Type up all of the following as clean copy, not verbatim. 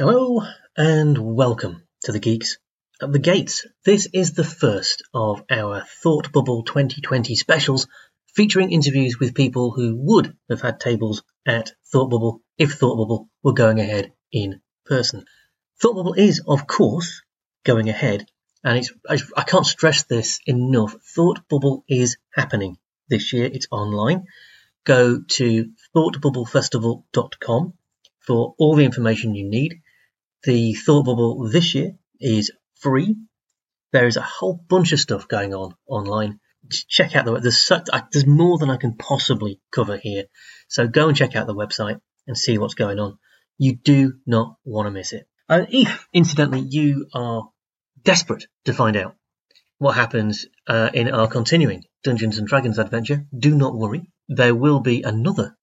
Hello and welcome to the Geeks at the Gates. This is the first of our Thought Bubble 2020 specials featuring interviews with people who would have had tables at Thought Bubble if Thought Bubble were going ahead in person. Thought Bubble is, of course, going ahead, and I can't stress this enough. Thought Bubble is happening this year. It's online. Go to thoughtbubblefestival.com for all the information you need. The Thought Bubble this year is free. There is a whole bunch of stuff going on online. Just check out the website. There's more than I can possibly cover here. So go and check out the website and see what's going on. You do not want to miss it. And if, incidentally, you are desperate to find out what happens in our continuing Dungeons and Dragons adventure, do not worry. There will be another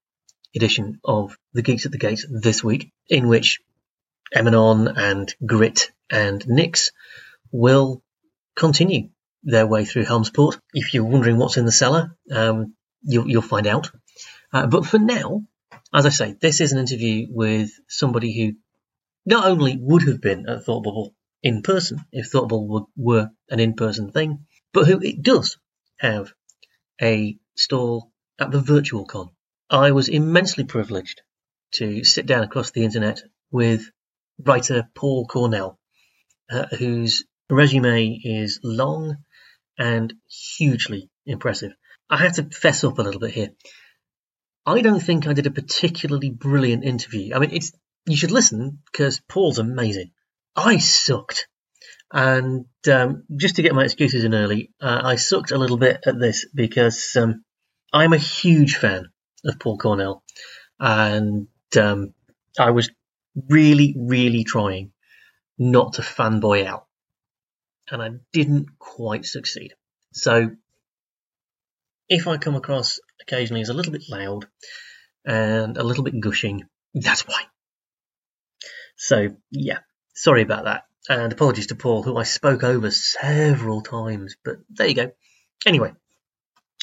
edition of the Geeks at the Gates this week, in which Emanon and Grit and Nyx will continue their way through Helmsport. If you're wondering what's in the cellar, you'll find out. But for now, as I say, this is an interview with somebody who not only would have been at Thought Bubble in person, if Thought Bubble were an in-person thing, but who it does have a stall at the virtual con. I was immensely privileged to sit down across the internet with writer Paul Cornell, whose resume is long and hugely impressive. I had to fess up a little bit here. I don't think I did a particularly brilliant interview. I mean, you should listen because Paul's amazing. I sucked. And just to get my excuses in early, I sucked a little bit at this because I'm a huge fan of Paul Cornell, and I was really, really trying not to fanboy out, and I didn't quite succeed. So if I come across occasionally as a little bit loud and a little bit gushing, that's why. So yeah, sorry about that, and apologies to Paul, who I spoke over several times, but there you go. Anyway,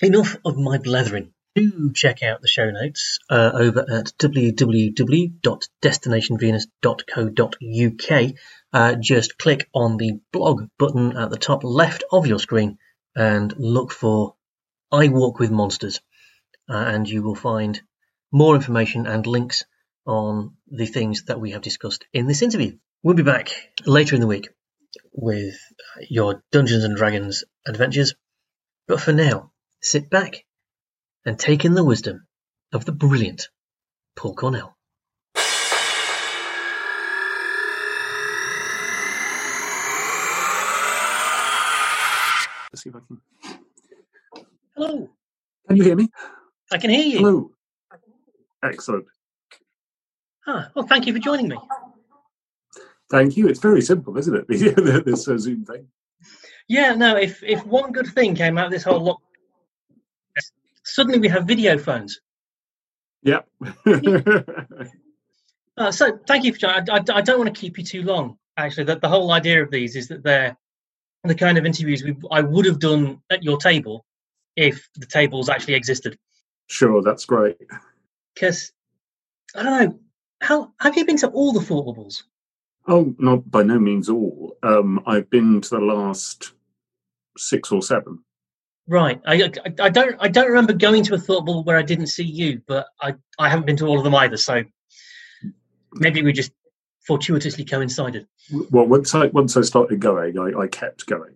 enough of my blethering. Do check out the show notes over at www.destinationvenus.co.uk. Just click on the blog button at the top left of your screen and look for I Walk With Monsters. And you will find more information and links on the things that we have discussed in this interview. We'll be back later in the week with your Dungeons and Dragons adventures. But for now, sit back and take in the wisdom of the brilliant Paul Cornell. Let's see if I can. Hello. Can you hear me? I can hear you. Hello. Excellent. Well, thank you for joining me. Thank you. It's very simple, isn't it? This Zoom thing. Yeah, no, if one good thing came out of this whole lot, suddenly we have video phones. Yeah. So thank you for joining. I don't want to keep you too long, actually. The whole idea of these is that they're the kind of interviews I would have done at your table if the tables actually existed. Sure, that's great. Because, I don't know, have you been to all the Thought Bubbles? Oh, not by no means all. I've been to the last 6 or 7. Right. I don't remember going to a Thought Bubble where I didn't see you, but I haven't been to all of them either, so maybe we just fortuitously coincided. Well, once I started going, I kept going,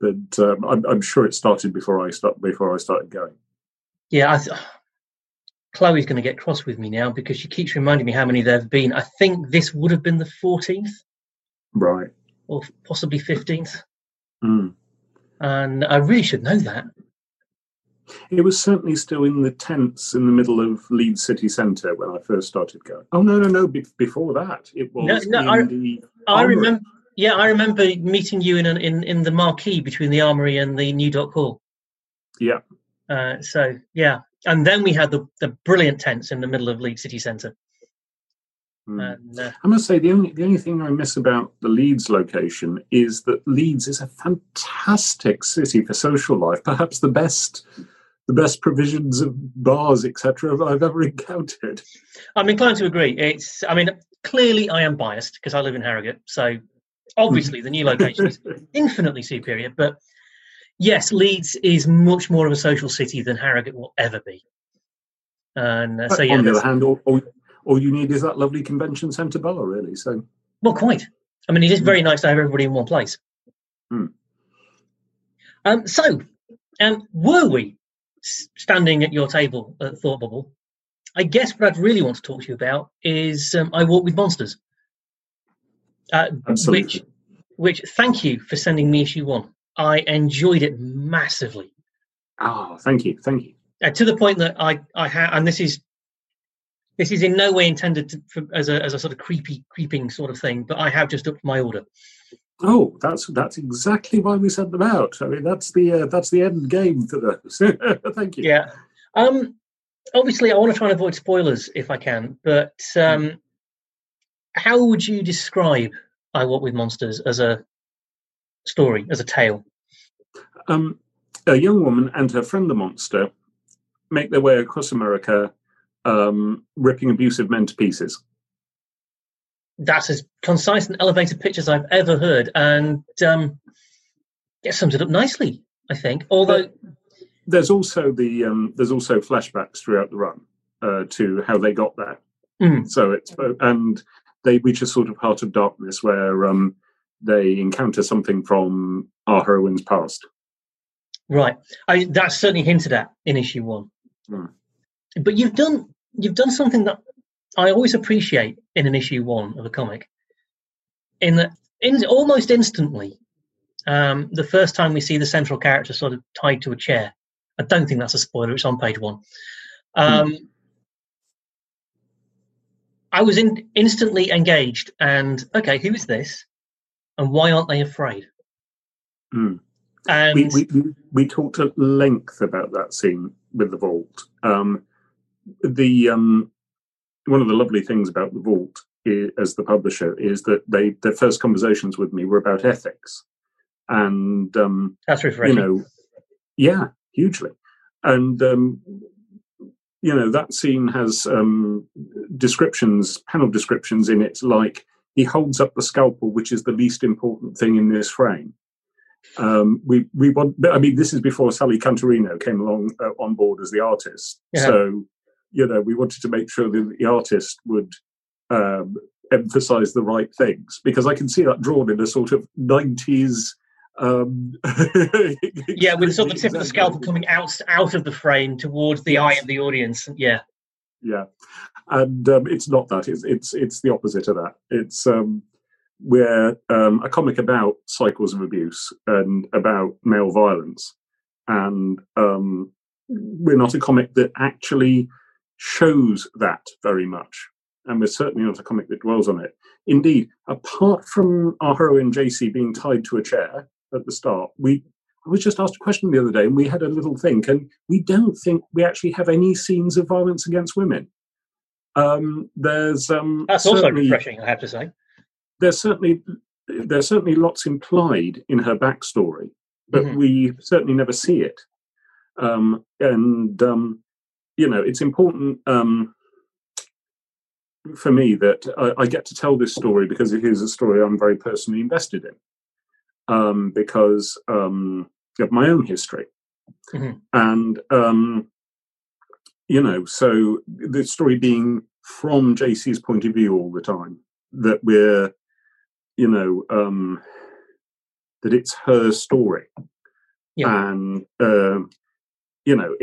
but I'm sure it started before I started going. Yeah, Chloe's going to get cross with me now because she keeps reminding me how many there have been. I think this would have been the 14th, right, or possibly 15th. Mm. And I really should know that. It was certainly still in the tents in the middle of Leeds city centre when I first started going. Oh, no, before that. It was I remember. Yeah, I remember meeting you in the marquee between the Armoury and the New Dock Hall. Yeah. So, yeah. And then we had the brilliant tents in the middle of Leeds city centre. Mm. And, I must say, the only thing I miss about the Leeds location is that Leeds is a fantastic city for social life, perhaps the best provisions of bars, etc., I've ever encountered. I'm inclined to agree. It's, I mean, Clearly, I am biased because I live in Harrogate. So obviously the new location is infinitely superior. But yes, Leeds is much more of a social city than Harrogate will ever be. And so, yeah, on the other hand, all you need is that lovely convention centre, Bella, really. So, well, quite. I mean, it is very nice to have everybody in one place. Mm. Were we standing at your table at Thought Bubble, I guess what I'd really want to talk to you about is I Walk With Monsters. Absolutely. Which, thank you for sending me issue one. I enjoyed it massively. Oh, thank you. To the point that I this is in no way intended as a sort of creeping sort of thing, but I have just upped my order. Oh, that's exactly why we sent them out. I mean, that's the end game for those. Thank you. Yeah. Obviously, I want to try and avoid spoilers if I can, but how would you describe I Walk With Monsters as a story, as a tale? A young woman and her friend the monster make their way across America, ripping abusive men to pieces. That's as concise and elevated pitch as I've ever heard, and it sums it up nicely, I think. Although there's also there's also flashbacks throughout the run to how they got there. Mm. So it's and they reach a sort of heart of darkness where they encounter something from our heroine's past. Right, that's certainly hinted at in issue one. Mm. But you've done something that I always appreciate in an issue one of a comic, in that almost instantly, the first time we see the central character sort of tied to a chair. I don't think that's a spoiler. It's on page one. I was instantly engaged and, okay, who is this? And why aren't they afraid? Mm. And we talked at length about that scene with the Vault. One of the lovely things about the Vault is, as the publisher, is that their first conversations with me were about ethics, and that's refreshing. You know, yeah, hugely. And you know, that scene has panel descriptions in it, like he holds up the scalpel, which is the least important thing in this frame. We want. I mean, this is before Sally Cantirino came along on board as the artist, yeah. So. You know, we wanted to make sure that the artist would emphasise the right things, because I can see that drawn in a sort of 90s. Yeah, with sort of the tip of the scalpel coming out of the frame towards the eye of the audience. Yeah, yeah, and it's not that. It's the opposite of that. It's we're a comic about cycles of abuse and about male violence, and we're not a comic that actually shows that very much, and we're certainly not a comic that dwells on it. Indeed, apart from our heroine J.C. being tied to a chair at the start, I was just asked a question the other day, and we had a little think, and we don't think we actually have any scenes of violence against women. That's also refreshing, I have to say. There's certainly lots implied in her backstory, but we certainly never see it. You know, it's important for me that I get to tell this story, because it is a story I'm very personally invested in, because of my own history. Mm-hmm. And, you know, so the story being from JC's point of view all the time, that we're, you know, that it's her story. Yeah. And, you know,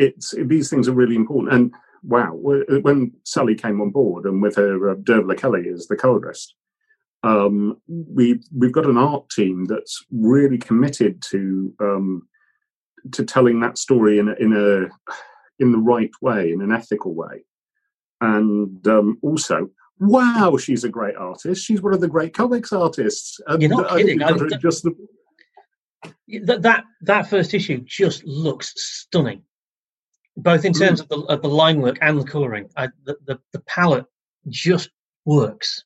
these things are really important. And wow, when Sally came on board, and with her dervla Kelly as the colorist, we've got an art team that's really committed to telling that story in the right way, in an ethical way. And also, wow, she's a great artist. She's one of the great comics artists. And you're not kidding. That first issue just looks stunning. Both in terms of the line work and the colouring, the palette just works.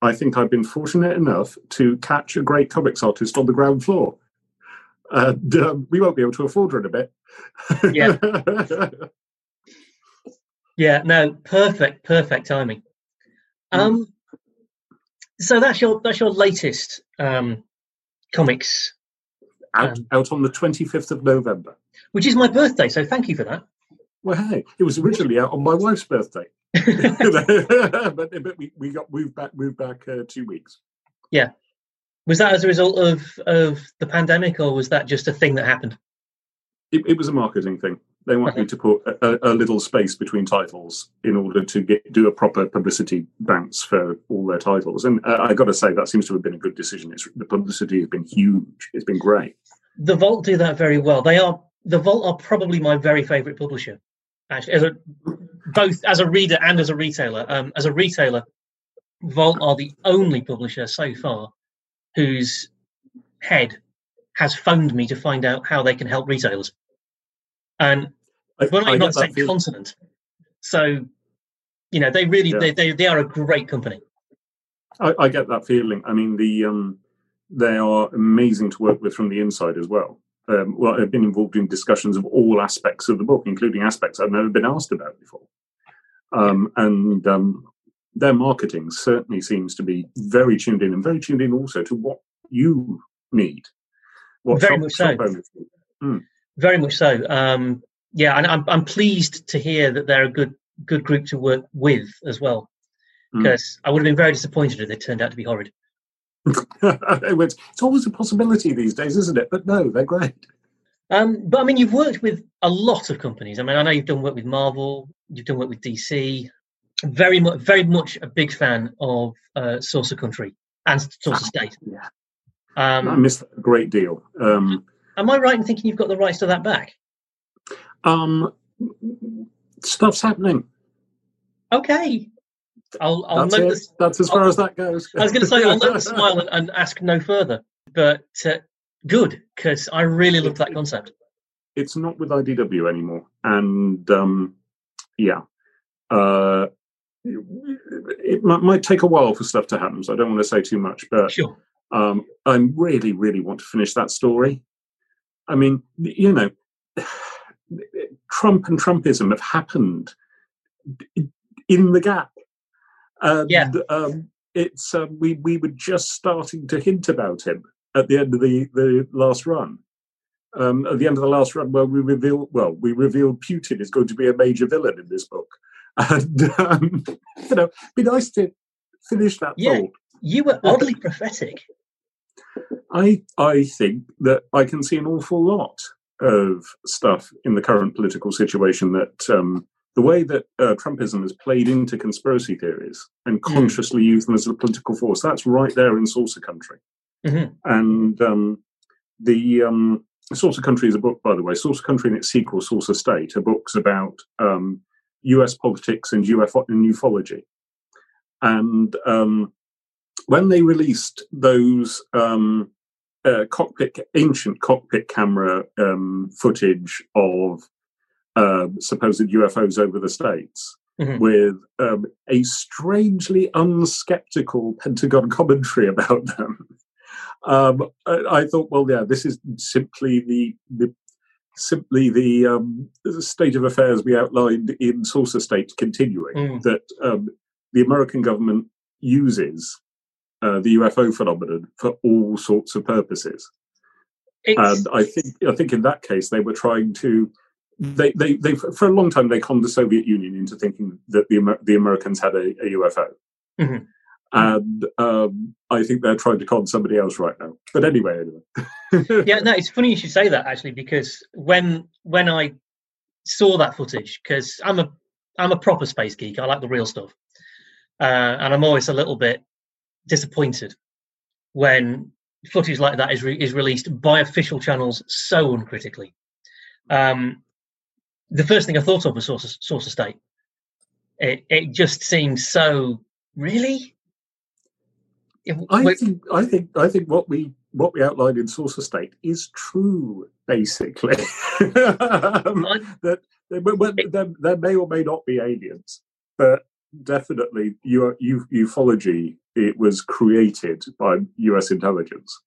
I think I've been fortunate enough to catch a great comics artist on the ground floor. And, we won't be able to afford her in a bit. Yeah. Yeah. No. Perfect timing. So that's your latest comics out on the 25th of November, which is my birthday. So thank you for that. Well, hey, it was originally out on my wife's birthday, but we got moved back 2 weeks. Yeah, was that as a result of the pandemic, or was that just a thing that happened? It was a marketing thing. They want you to put a little space between titles in order to do a proper publicity bounce for all their titles. And I got to say, that seems to have been a good decision. The publicity has been huge. It's been great. The Vault do that very well. The Vault are probably my very favourite publisher, actually, both as a reader and as a retailer. As a retailer, Vault are the only publisher so far whose head has phoned me to find out how they can help retailers. And we're not the same continent, so you know they really they are a great company. I get that feeling. I mean, they are amazing to work with from the inside as well. Well, I've been involved in discussions of all aspects of the book, including aspects I've never been asked about before. Their marketing certainly seems to be very tuned in, and very tuned in also to what you need. Very much so. And I'm pleased to hear that they're a good group to work with as well, because I would have been very disappointed if they turned out to be horrid. It's always a possibility these days, isn't it? But no, they're great. But I mean, you've worked with a lot of companies. I mean, I know you've done work with Marvel, you've done work with DC. Very much a big fan of Saucer Country and Saucer State. Yeah. I miss that a great deal. Am I right in thinking you've got the rights to that back? Stuff's happening. Okay. I'll note this. That's as far as that goes. I was going to say, I'll note the smile and ask no further. But good, because I really love that concept. It's not with IDW anymore. And, it might take a while for stuff to happen, so I don't want to say too much. But sure. I really, really want to finish that story. I mean, you know, Trump and Trumpism have happened in the gap. It's we were just starting to hint about him at the end of the last run. At the end of the last run, where we revealed Putin is going to be a major villain in this book. And it'd be nice to finish that. Yeah, book. You were oddly prophetic. I think that I can see an awful lot of stuff in the current political situation that the way that Trumpism has played into conspiracy theories and consciously used them as a political force, that's right there in Saucer Country. Mm-hmm. And the Saucer Country is a book, by the way, Saucer Country and its sequel, Saucer State, are books about US politics and UFO and ufology. And when they released those ancient cockpit camera footage of supposed UFOs over the States, with a strangely unsceptical Pentagon commentary about them, I thought, well, yeah, this is simply the state of affairs we outlined in Saucer State continuing, that the American government uses the UFO phenomenon for all sorts of purposes. And I think in that case they were trying to they for a long time they conned the Soviet Union into thinking that the Americans had a UFO. Mm-hmm. And I think they're trying to con somebody else right now. But anyway. Yeah, no, it's funny you should say that actually, because when I saw that footage, because I'm a proper space geek, I like the real stuff, and I'm always a little bit disappointed when footage like that is released by official channels so uncritically. The first thing I thought of was Saucer State. It just seemed so really. I think what we outlined in Saucer State is true, basically. There may or may not be aliens, but definitely ufology. It was created by US intelligence.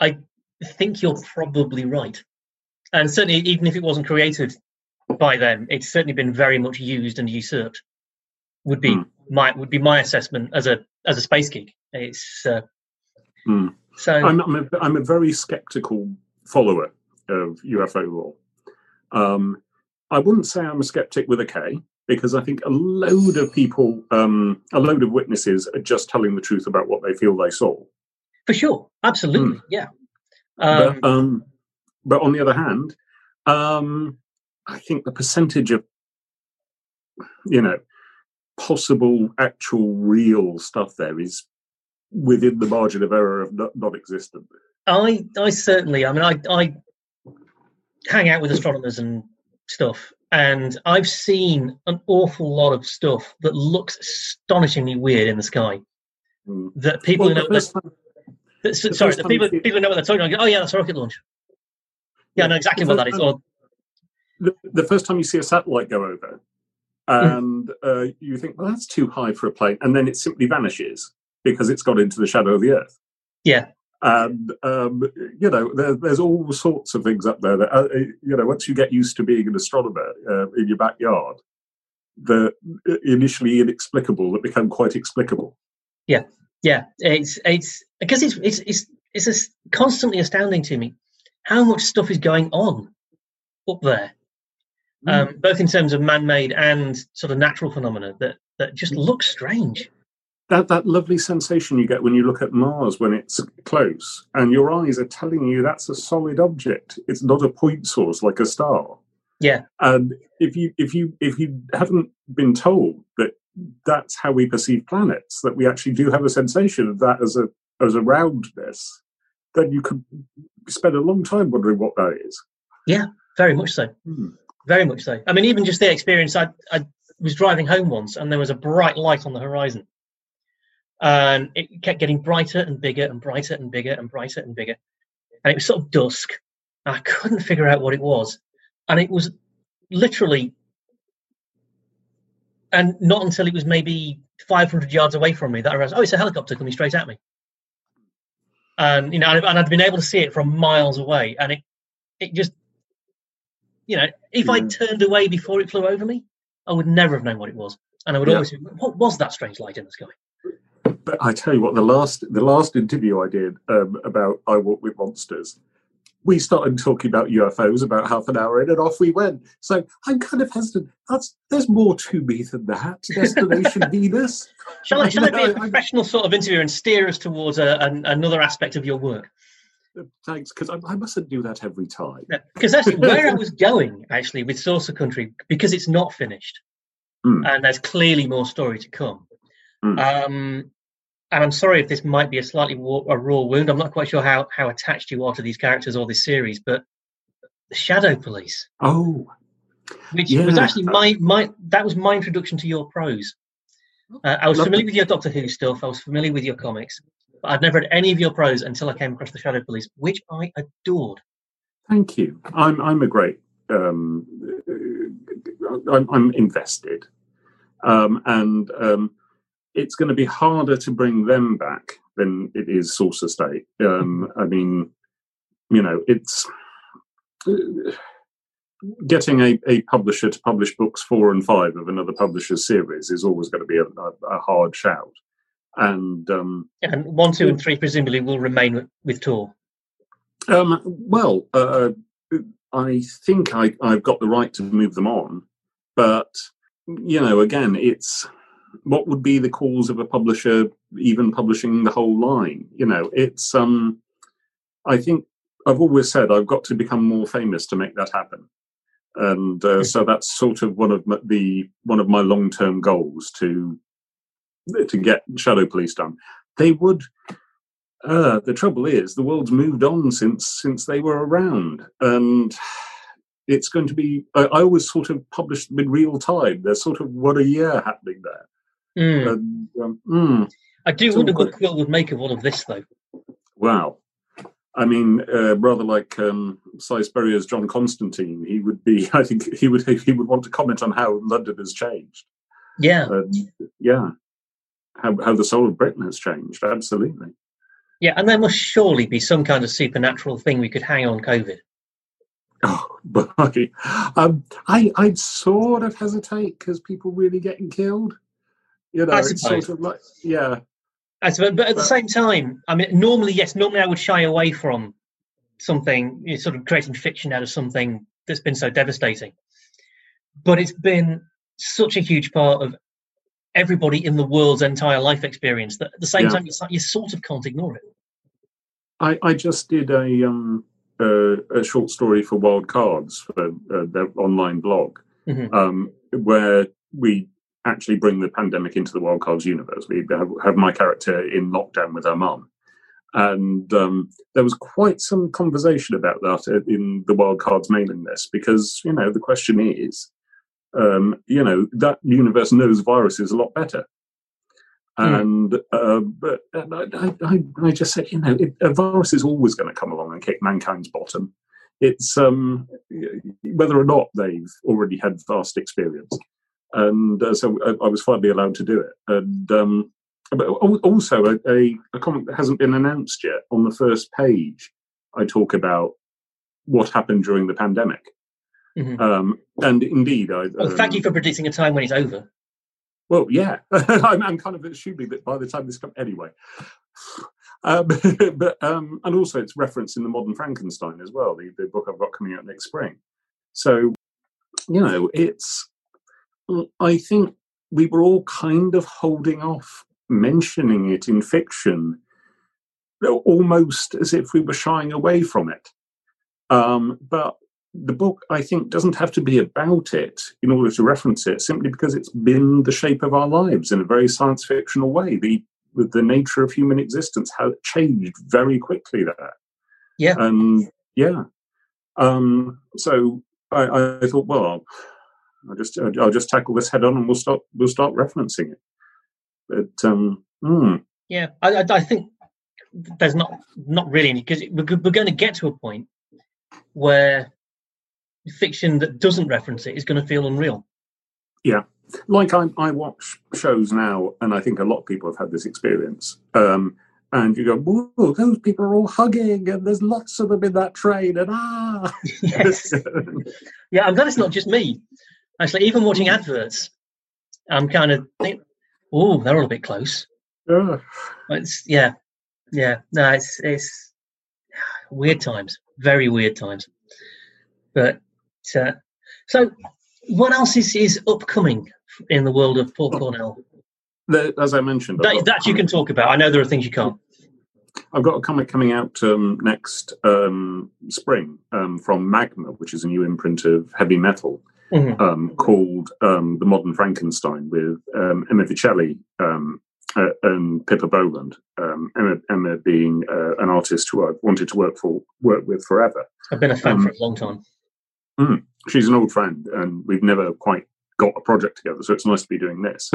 I think you're probably right. And certainly, even if it wasn't created by them, it's certainly been very much used and usurped, would be my assessment as a space geek. It's so I'm a very sceptical follower of UFO lore. I wouldn't say I'm a sceptic with a K, because I think a load of people, a load of witnesses, are just telling the truth about what they feel they saw. For sure, absolutely, yeah. But on the other hand, I think the percentage of, you know, possible, actual, real stuff there is within the margin of error of non-existent. I certainly, I mean, I hang out with astronomers and stuff, and I've seen an awful lot of stuff that looks astonishingly weird in the sky. That people who know what they're talking about go, oh yeah, that's a rocket launch. Yeah, I know exactly what that is. Or the first time you see a satellite go over, and you think, well, that's too high for a plane, and then it simply vanishes because it's got into the shadow of the Earth. Yeah. And, you know, there's all sorts of things up there that, you know, once you get used to being an astronomer in your backyard, the initially inexplicable that become quite explicable. Yeah, yeah. It's constantly astounding to me how much stuff is going on up there, both in terms of man-made and sort of natural phenomena that just look strange. That lovely sensation you get when you look at Mars when it's close, and your eyes are telling you that's a solid object. It's not a point source like a star. Yeah. And if you haven't been told that that's how we perceive planets, that we actually do have a sensation of that as a roundness, then you could spend a long time wondering what that is. Yeah, very much so. Very much so. I mean, even just the experience. I was driving home once, and there was a bright light on the horizon. And it kept getting brighter and bigger and brighter and bigger and brighter and bigger. And it was sort of dusk. I couldn't figure out what it was. And it was literally, and not until it was maybe 500 yards away from me that I realized, oh, it's a helicopter coming straight at me. And, you know, and I'd been able to see it from miles away. And it just, you know, if I turned away before it flew over me, I would never have known what it was. And I would always say, what was that strange light in the sky? But I tell you what, the last interview I did about I Walk With Monsters, we started talking about UFOs about half an hour in, and off we went. So I'm kind of hesitant. There's more to me than that. Destination Venus. Shall I be a professional sort of interviewer and steer us towards another aspect of your work? Thanks, because I mustn't do that every time. Because that's where I was going, actually, with Saucer Country, because it's not finished. And there's clearly more story to come. And I'm sorry if this might be a slightly raw wound. I'm not quite sure how attached you are to these characters or this series, but the Shadow Police. Oh, which was actually that was my introduction to your prose. I was familiar with your Doctor Who stuff. I was familiar with your comics, but I'd never read any of your prose until I came across the Shadow Police, which I adored. Thank you. I'm a great. I'm invested, and. It's going to be harder to bring them back than it is Saucer State. I mean, you know, it's getting a publisher to publish books 4 and 5 of another publisher's series is always going to be a hard shout. And 1, 2, and 3 presumably will remain with Tor. I think I've got the right to move them on, but you know, again, it's. What would be the cause of a publisher even publishing the whole line? You know, it's, I think I've always said I've got to become more famous to make that happen. And so that's sort of one of my long-term goals to get Shadow Police done. They would, the trouble is the world's moved on since they were around, and it's going to be, I always sort of publish them in real time. There's sort of one a year happening there. I do wonder what Quill would make of all of this, though. Wow. I mean, rather like Cy Spurrier's John Constantine, he would want to comment on how London has changed. Yeah. How the soul of Britain has changed, absolutely. Yeah, and there must surely be some kind of supernatural thing we could hang on COVID. Oh, boy. I'd sort of hesitate because people really getting killed. You know, it's sort of like, yeah. I suppose, but at the same time, I mean, normally I would shy away from something, you know, sort of creating fiction out of something that's been so devastating. But it's been such a huge part of everybody in the world's entire life experience that at the same time, it's like you sort of can't ignore it. I just did a short story for Wild Cards, for their online blog, where we actually bring the pandemic into the Wild Cards universe. We have my character in lockdown with her mum. And there was quite some conversation about that in the Wild Cards mailing list, because, you know, the question is, you know, that universe knows viruses a lot better. And but I just said, you know, a virus is always going to come along and kick mankind's bottom. It's whether or not they've already had vast experience. And so I was finally allowed to do it. And but also a comic that hasn't been announced yet, on the first page, I talk about what happened during the pandemic. And indeed, thank you for predicting a time when it's over. Well, yeah, I'm kind of assuming that by the time this comes, anyway. And also it's referenced in the Modern Frankenstein as well, the book I've got coming out next spring. So, you know, it's, I think we were all kind of holding off mentioning it in fiction, almost as if we were shying away from it. But the book, I think, doesn't have to be about it in order to reference it, simply because it's been the shape of our lives in a very science fictional way. The nature of human existence has changed very quickly there. Yeah. So I thought, well, I'll just tackle this head on, and we'll start referencing it. But yeah, I think there's not really any, because we're going to get to a point where fiction that doesn't reference it is going to feel unreal. Yeah. Like I watch shows now, and I think a lot of people have had this experience. And you go, whoa, those people are all hugging, and there's lots of them in that train, and ah. Yes. Yeah, I'm glad it's not just me. Actually, even watching adverts, I'm kind of thinking, oh, they're all a bit close. Yeah. No, it's weird times, very weird times. But so, what else is upcoming in the world of Paul Cornell? As I mentioned, that you can talk about. I know there are things you can't. I've got a comic coming out next spring from Magma, which is a new imprint of Heavy Metal, called The Modern Frankenstein, with Emma Vieceli and Pippa Bowland. Emma being an artist who I've wanted to work with forever. I've been a fan for a long time. She's an old friend, and we've never quite got a project together, so it's nice to be doing this.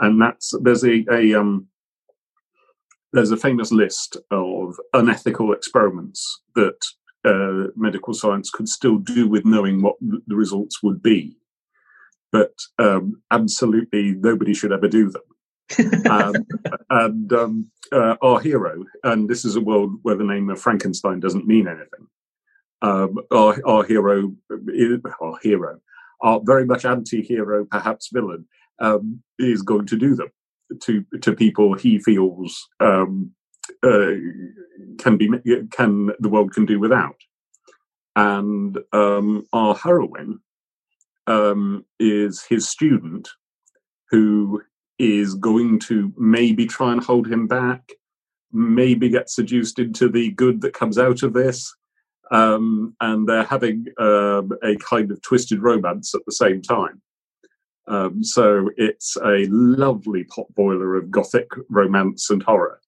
And there's a famous list of unethical experiments that medical science could still do with knowing what the results would be, but absolutely nobody should ever do them. Our hero, and this is a world where the name of Frankenstein doesn't mean anything. Our hero, our very much anti-hero, perhaps villain, is going to do them to people he feels the world can do without. And our heroine is his student, who is going to maybe try and hold him back, maybe get seduced into the good that comes out of this. And they're having a kind of twisted romance at the same time. So it's a lovely potboiler of gothic romance and horror.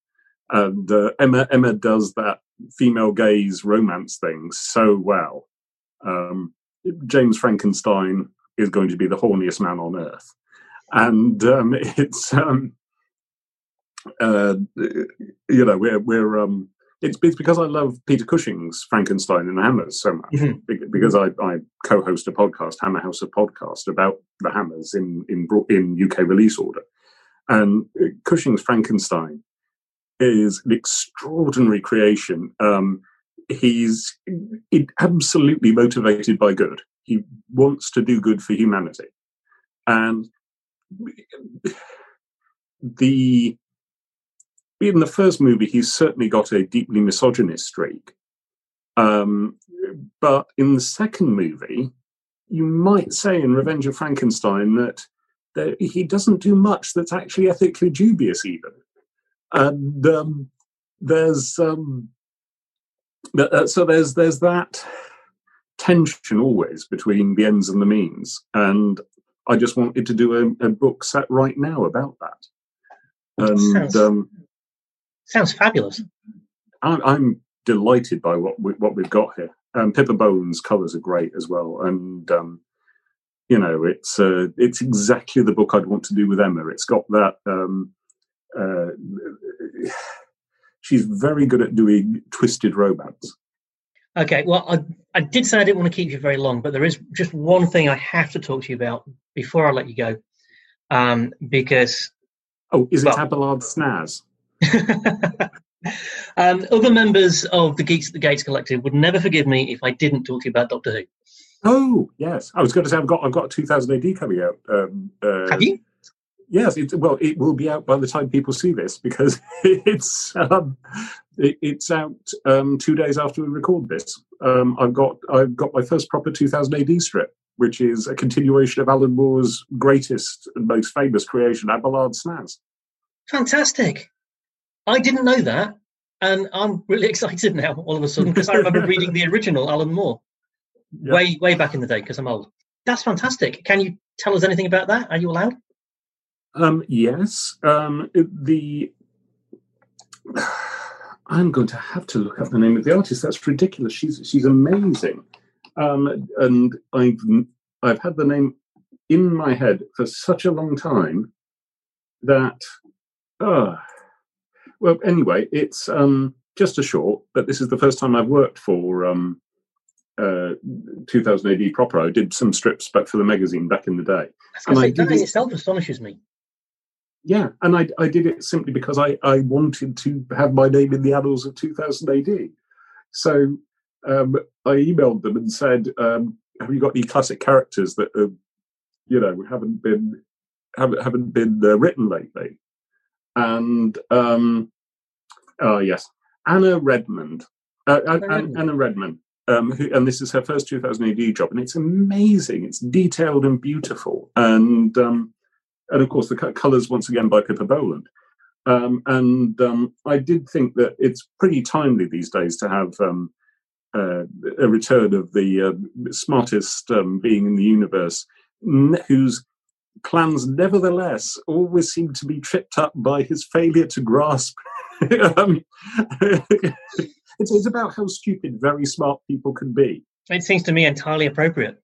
And Emma does that female gaze romance thing so well. James Frankenstein is going to be the horniest man on earth. And it's because I love Peter Cushing's Frankenstein and Hammers so much, because I co-host a podcast, Hammer House of Podcast, about the Hammers in UK release order. And Cushing's Frankenstein is an extraordinary creation. He's absolutely motivated by good. He wants to do good for humanity. And the in the first movie, he's certainly got a deeply misogynist streak. But in the second movie, you might say in Revenge of Frankenstein that he doesn't do much that's actually ethically dubious even. And there's that tension always between the ends and the means. And I just wanted to do a book set right now about that. And sounds fabulous. I'm delighted by what we've got here. Pippa Bowland's colours are great as well, and it's exactly the book I'd want to do with Emma. It's got that. She's very good at doing twisted romance. Okay, well, I did say I didn't want to keep you very long, but there is just one thing I have to talk to you about before I let you go, because... Oh, is it Abelard Snazz? Other members of the Geeks at the Gates Collective would never forgive me if I didn't talk to you about Doctor Who. Oh, yes. I was going to say I've got a 2000 AD coming out. Have you? Yes. It will be out by the time people see this, because it's out 2 days after we record this. I've got my first proper 2000 AD strip, which is a continuation of Alan Moore's greatest and most famous creation, Abelard Snazz. Fantastic. I didn't know that, and I'm really excited now all of a sudden, because I remember reading the original Alan Moore way back in the day, because I'm old. That's fantastic. Can you tell us anything about that? Are you allowed? Yes. I'm going to have to look up the name of the artist. That's ridiculous. She's amazing. And I've had the name in my head for such a long time that... Well, anyway, it's just a short, but this is the first time I've worked for 2000 AD proper. I did some strips back for the magazine back in the day. That in itself astonishes me. Yeah, and I did it simply because I wanted to have my name in the annals of 2000 AD. So I emailed them and said, have you got any classic characters that haven't been written lately? And yes, Anna Redmond, who, and this is her first 2000 AD job, and it's amazing. It's detailed and beautiful, and of course the colours once again by Pippa Bowland. I did think that it's pretty timely these days to have a return of the smartest being in the universe, who's plans, nevertheless, always seem to be tripped up by his failure to grasp. It's about how stupid very smart people can be. It seems to me entirely appropriate.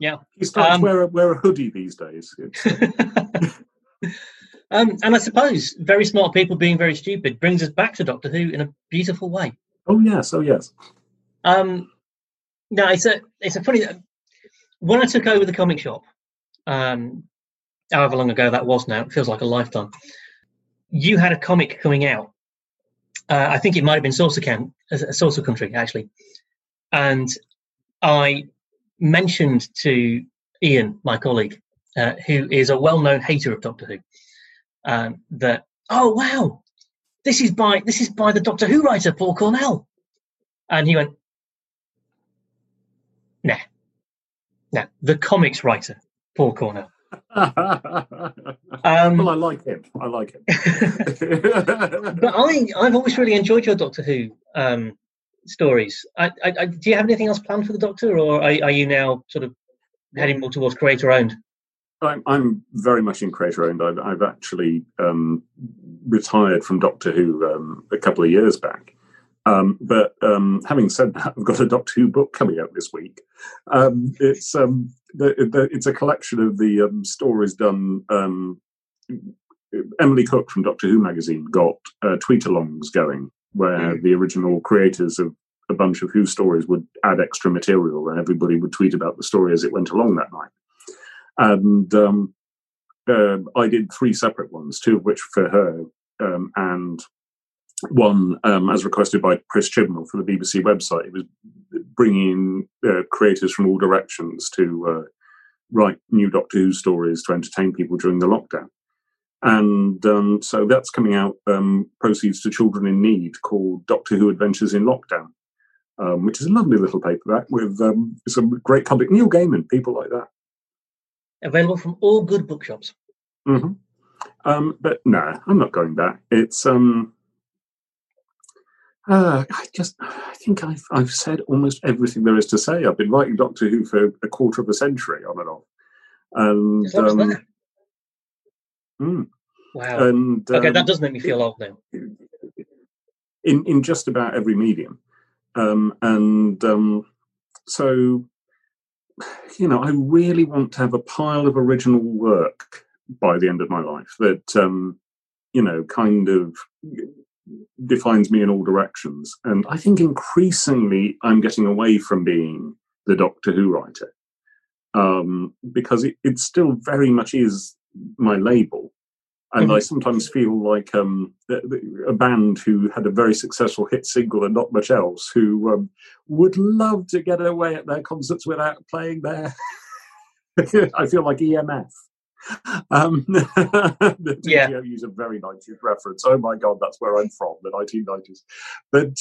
Yeah. He starts wear a hoodie these days. And I suppose very smart people being very stupid brings us back to Doctor Who in a beautiful way. Oh, yes. Oh, yes. Now, it's a funny... When I took over the comic shop, however long ago that was now, it feels like a lifetime, you had a comic coming out. I think it might have been Saucer Country, actually. And I mentioned to Ian, my colleague, who is a well-known hater of Doctor Who, that, oh, wow, this is by the Doctor Who writer, Paul Cornell. And he went, nah. Now, the comics writer, Paul Cornell. Well, I like him. But I've always really enjoyed your Doctor Who stories. Do you have anything else planned for the Doctor, or are you now sort of heading more towards creator-owned? I'm very much in creator-owned. I've actually retired from Doctor Who a couple of years back. But having said that, I've got a Doctor Who book coming out this week. It's a collection of the stories done. Emily Cook from Doctor Who magazine got tweet-alongs going, where the original creators of a bunch of Who stories would add extra material, and everybody would tweet about the story as it went along that night. And I did three separate ones, two of which for her, and one, as requested by Chris Chibnall for the BBC website. It was bringing creators from all directions to write new Doctor Who stories to entertain people during the lockdown. And so that's coming out, proceeds to Children in Need, called Doctor Who Adventures in Lockdown, which is a lovely little paperback with some great comic, Neil Gaiman, people like that. Available from all good bookshops. Mm-hmm. But no, I'm not going back. It's I think I've said almost everything there is to say. I've been writing Doctor Who for a quarter of a century on and off. And wow. And, okay, that does make me feel old now. In just about every medium. So, you know, I really want to have a pile of original work by the end of my life that, you know, kind of defines me in all directions. And I think increasingly I'm getting away from being the Doctor Who writer, because it still very much is my label. And I sometimes feel like a band who had a very successful hit single and not much else, who would love to get away at their concerts without playing their... I feel like EMF. The TGO use a very 90s reference. Oh my God, that's where I'm from, the 1990s. But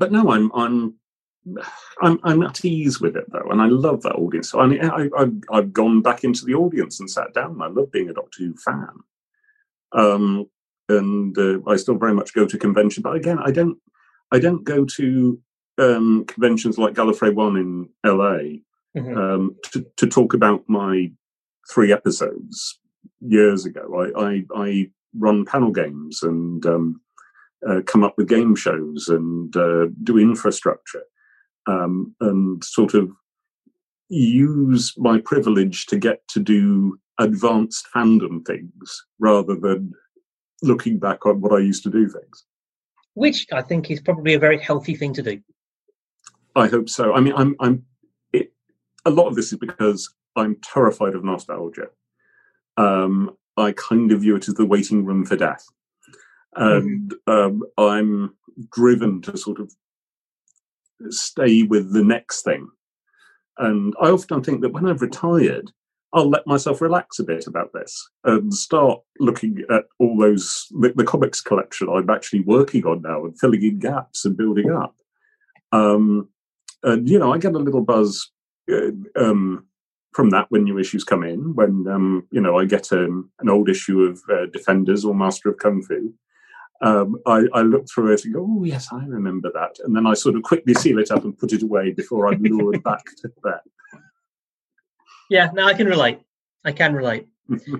but no, I'm at ease with it though, and I love that audience. So, I mean, I've gone back into the audience and sat down. I love being a Doctor Who fan, and I still very much go to conventions. But again, I don't go to conventions like Gallifrey One in LA to talk about my 3 episodes years ago. I run panel games and come up with game shows and do infrastructure. And sort of use my privilege to get to do advanced fandom things rather than looking back on what I used to do things. Which I think is probably a very healthy thing to do. I hope so. I mean, a lot of this is because I'm terrified of nostalgia. I kind of view it as the waiting room for death. And I'm driven to sort of stay with the next thing, and I often think that when I've retired I'll let myself relax a bit about this and start looking at all those the comics collection I'm actually working on now and filling in gaps and building up, and you know, I get a little buzz from that when new issues come in, when you know, I get an old issue of Defenders or Master of Kung Fu. I look through it and go, oh, yes, I remember that. And then I sort of quickly seal it up and put it away before I'm lured back to that. Yeah, no, I can relate.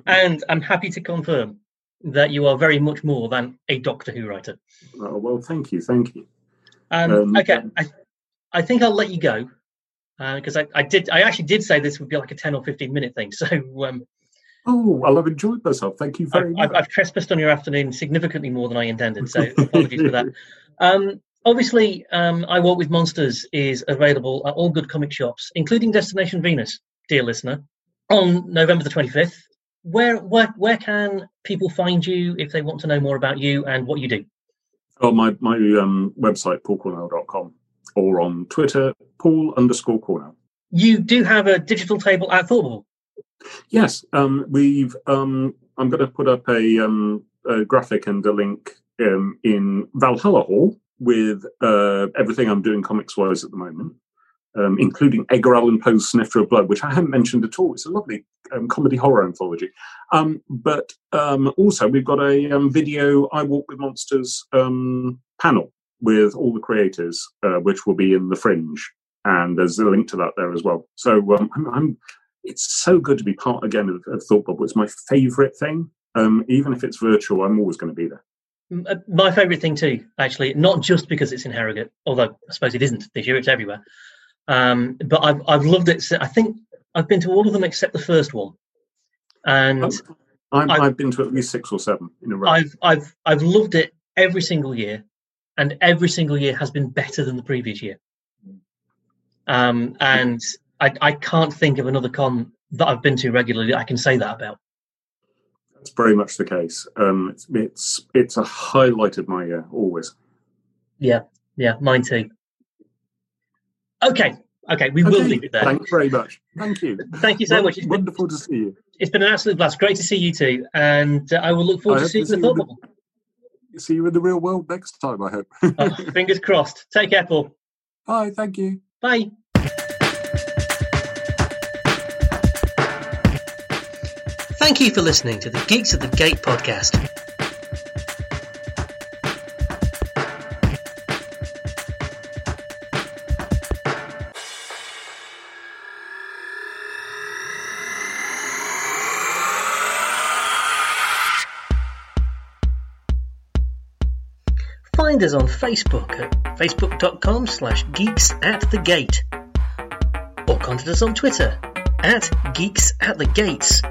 And I'm happy to confirm that you are very much more than a Doctor Who writer. Oh, well, thank you. Okay, I think I'll let you go, because I actually did say this would be like a 10 or 15-minute thing, so... Oh, well, I've enjoyed myself. Thank you very much. I've trespassed on your afternoon significantly more than I intended, so apologies for that. Obviously, I Walk With Monsters is available at all good comic shops, including Destination Venus, dear listener, on November the 25th. Where can people find you if they want to know more about you and what you do? Oh, my website, paulcornell.com, or on Twitter, Paul_Cornell. You do have a digital table at Thought Bubble. Yes, we've. I'm going to put up a graphic and a link in Valhalla Hall with everything I'm doing comics-wise at the moment, including Edgar Allan Poe's Snifter of Blood, which I haven't mentioned at all. It's a lovely comedy horror anthology. But also we've got a video I Walk With Monsters panel with all the creators, which will be in the Fringe, and there's a link to that there as well. So it's so good to be part again of Thought Bubble. It's my favourite thing. Even if it's virtual, I'm always going to be there. My favourite thing too, actually, not just because it's in Harrogate, although I suppose it isn't this year, it's everywhere. But I've loved it. I think I've been to all of them except the first one. And I've been to at least 6 or 7 in a row. I've loved it every single year, and every single year has been better than the previous year. I can't think of another con that I've been to regularly I can say that about. That's very much the case. It's a highlight of my year, always. Yeah, mine too. Okay, Okay, we will leave it there. Thanks very much. Thank you. Thank you so much. It's wonderful to see you. It's been an absolute blast. Great to see you too. And I will look forward to seeing the Thought Bubble. See you in the real world next time, I hope. Fingers crossed. Take care, Paul. Bye. Thank you. Bye. Thank you for listening to the Geeks at the Gate podcast. Find us on Facebook at facebook.com/geeksatthegate or contact us on Twitter at geeksatthegates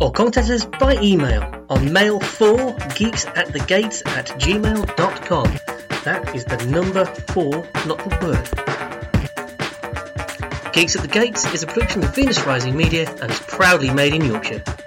or contact us by email on mail4geeksatthegates@gmail.com. That is the number 4, not the word. Geeks at the Gates is a production of Venus Rising Media and is proudly made in Yorkshire.